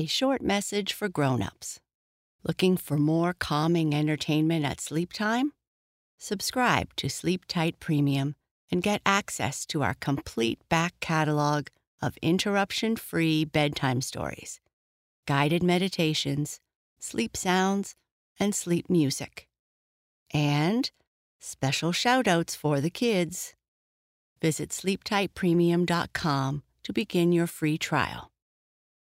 a short message for grown-ups. Looking for more calming entertainment at sleep time? Subscribe to Sleep Tight Premium and get access to our complete back catalog of interruption-free bedtime stories, guided meditations, sleep sounds, and sleep music. And special shout-outs for the kids. Visit sleeptightpremium.com to begin your free trial.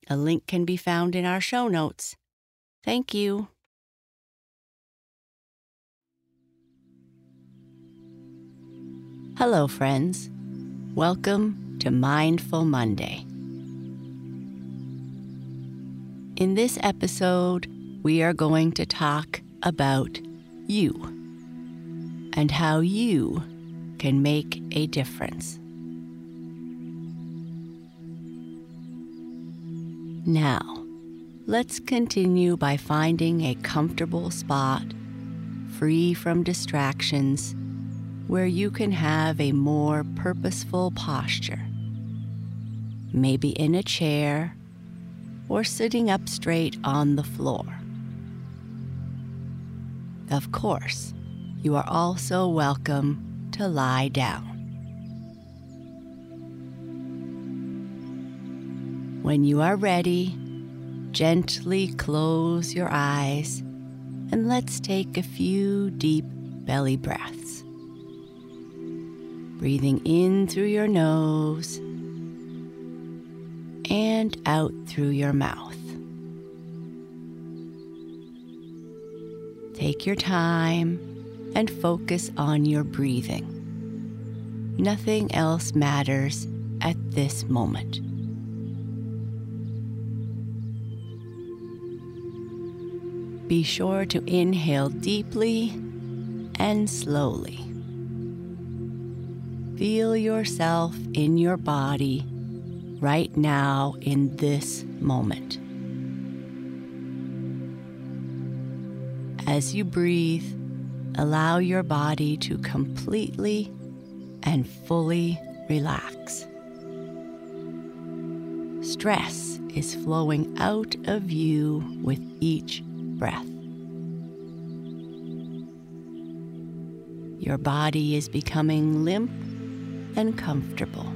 A link can be found in our show notes. Thank you. Hello, friends. Welcome to Mindful Monday. In this episode, we are going to talk about you and how you can make a difference. Now, let's continue by finding a comfortable spot, free from distractions, where you can have a more purposeful posture. Maybe in a chair or sitting up straight on the floor. Of course, you are also welcome to lie down. When you are ready, gently close your eyes and let's take a few deep belly breaths. Breathing in through your nose and out through your mouth. Take your time and focus on your breathing. Nothing else matters at this moment. Be sure to inhale deeply and slowly. Feel yourself in your body right now in this moment. As you breathe, allow your body to completely and fully relax. Stress is flowing out of you with each breath. Your body is becoming limp and comfortable.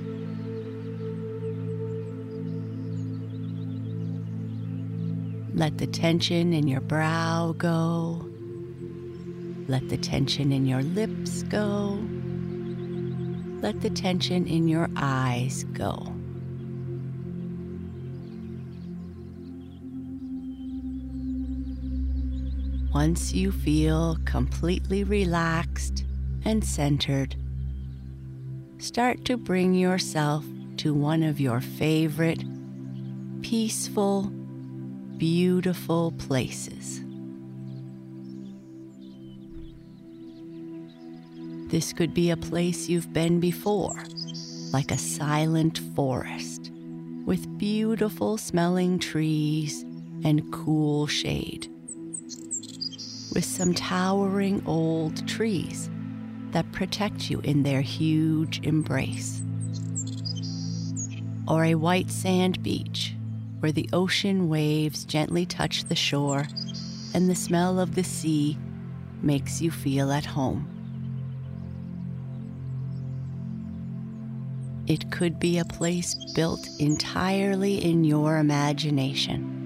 Let the tension in your brow go. Let the tension in your lips go. Let the tension in your eyes go. Once you feel completely relaxed and centered, start to bring yourself to one of your favorite, peaceful, beautiful places. This could be a place you've been before, like a silent forest with beautiful smelling trees and cool shade, with some towering old trees that protect you in their huge embrace. Or a white sand beach where the ocean waves gently touch the shore and the smell of the sea makes you feel at home. It could be a place built entirely in your imagination.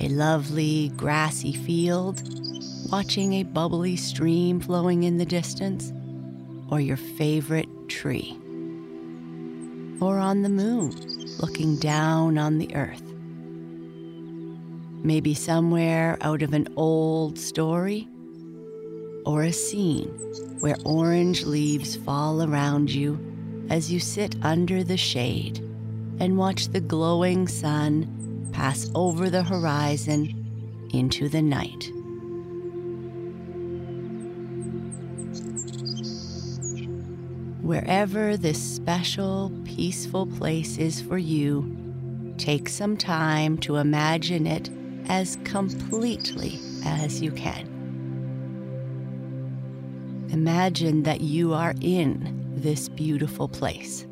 A lovely grassy field, watching a bubbly stream flowing in the distance, or your favorite tree. Or on the moon, looking down on the earth. Maybe somewhere out of an old story, or a scene where orange leaves fall around you as you sit under the shade and watch the glowing sun pass over the horizon into the night. Wherever this special, peaceful place is for you, take some time to imagine it as completely as you can. Imagine that you are in this beautiful place.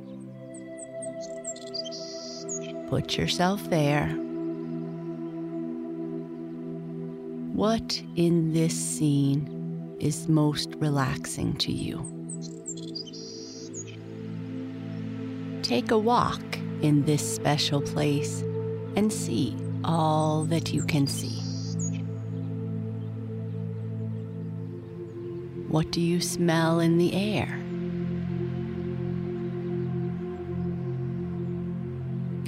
Put yourself there What in this scene is most relaxing to you? Take a walk in this special place and see all that you can see. What do you smell in the air?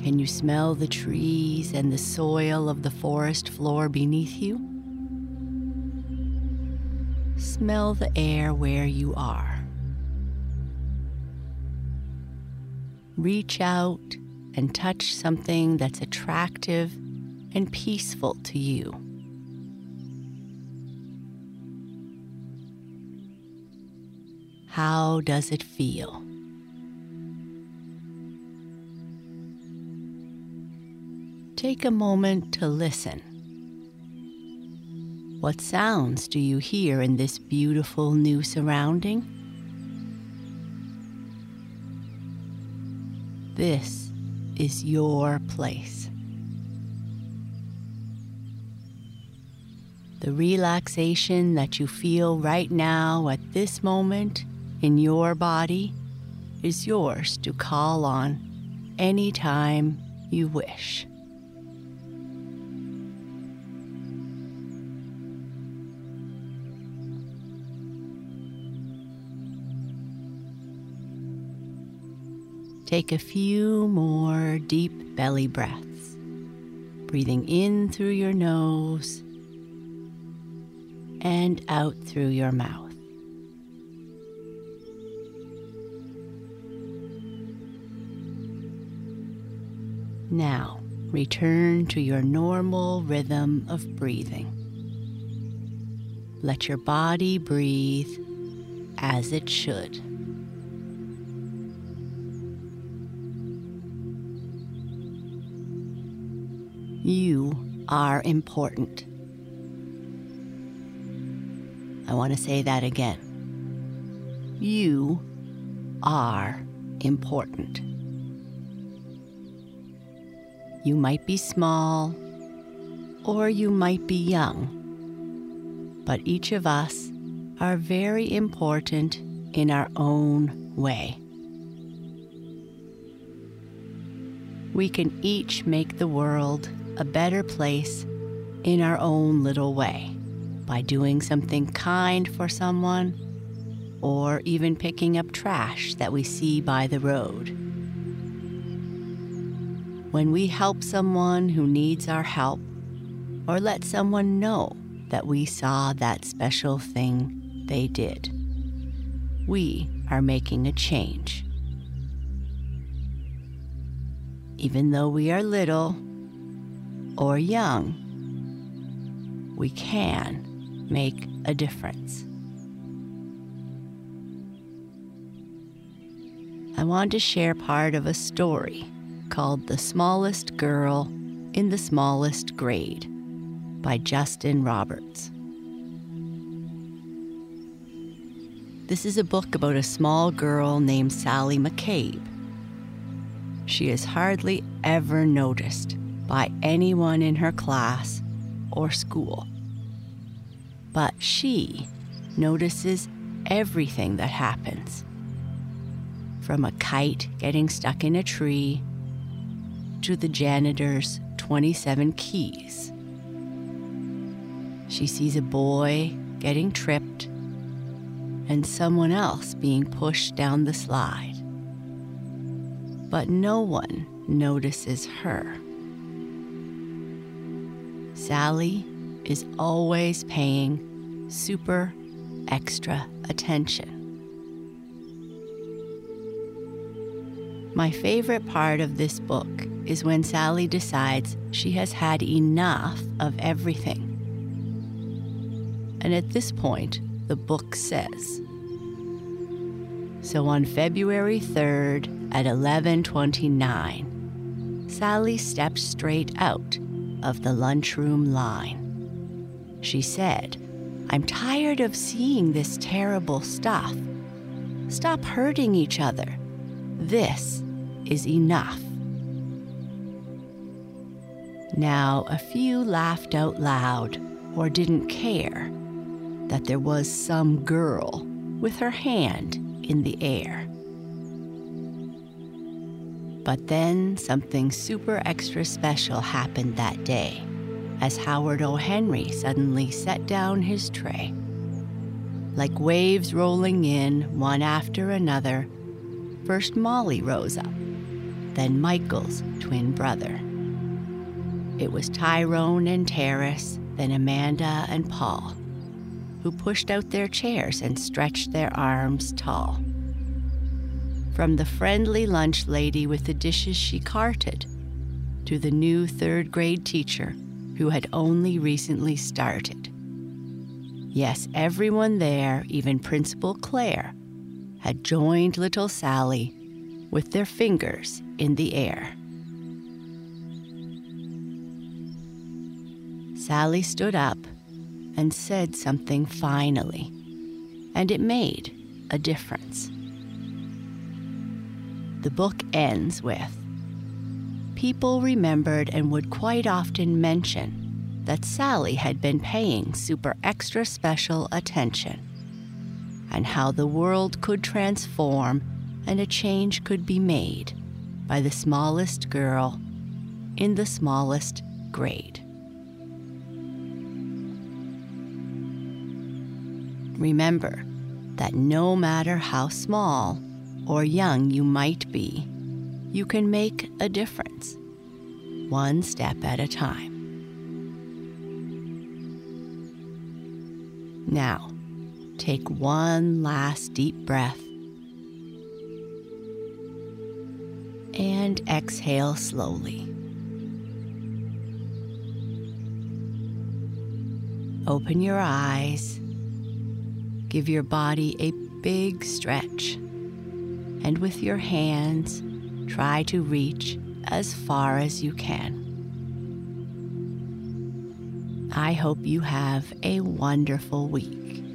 Can you smell the trees and the soil of the forest floor beneath you? Smell the air where you are. Reach out and touch something that's attractive and peaceful to you. How does it feel? Take a moment to listen. What sounds do you hear in this beautiful new surrounding? This is your place. The relaxation that you feel right now at this moment in your body is yours to call on anytime you wish. Take a few more deep belly breaths, breathing in through your nose and out through your mouth. Now, return to your normal rhythm of breathing. Let your body breathe as it should. You are important. I want to say that again. You are important. You might be small, or you might be young, but each of us are very important in our own way. We can each make the world a better place in our own little way by doing something kind for someone or even picking up trash that we see by the road. When we help someone who needs our help or let someone know that we saw that special thing they did, we are making a change. Even though we are little or young, we can make a difference. I want to share part of a story called The Smallest Girl in the Smallest Grade by Justin Roberts. This is a book about a small girl named Sally McCabe. She is hardly ever noticed by anyone in her class or school. But she notices everything that happens, from a kite getting stuck in a tree to the janitor's 27 keys. She sees a boy getting tripped and someone else being pushed down the slide. But no one notices her. Sally is always paying super extra attention. My favorite part of this book is when Sally decides she has had enough of everything. And at this point, the book says, so on February 3rd at 11:29, Sally stepped straight out of the lunchroom line. She said, "I'm tired of seeing this terrible stuff. Stop hurting each other. This is enough." Now, a few laughed out loud or didn't care that there was some girl with her hand in the air. But then something super extra special happened that day as Howard O'Henry suddenly set down his tray. Like waves rolling in, one after another, first Molly rose up, then Michael's twin brother. It was Tyrone and Terrace, then Amanda and Paul, who pushed out their chairs and stretched their arms tall. From the friendly lunch lady with the dishes she carted to the new third-grade teacher who had only recently started. Yes, everyone there, even Principal Claire, had joined little Sally with their fingers in the air. Sally stood up and said something finally, and it made a difference. The book ends with, people remembered and would quite often mention that Sally had been paying super extra special attention, and how the world could transform and a change could be made by the smallest girl in the smallest grade. Remember that no matter how small or young you might be, you can make a difference, one step at a time. Now, take one last deep breath and exhale slowly. Open your eyes, give your body a big stretch, and with your hands, try to reach as far as you can. I hope you have a wonderful week.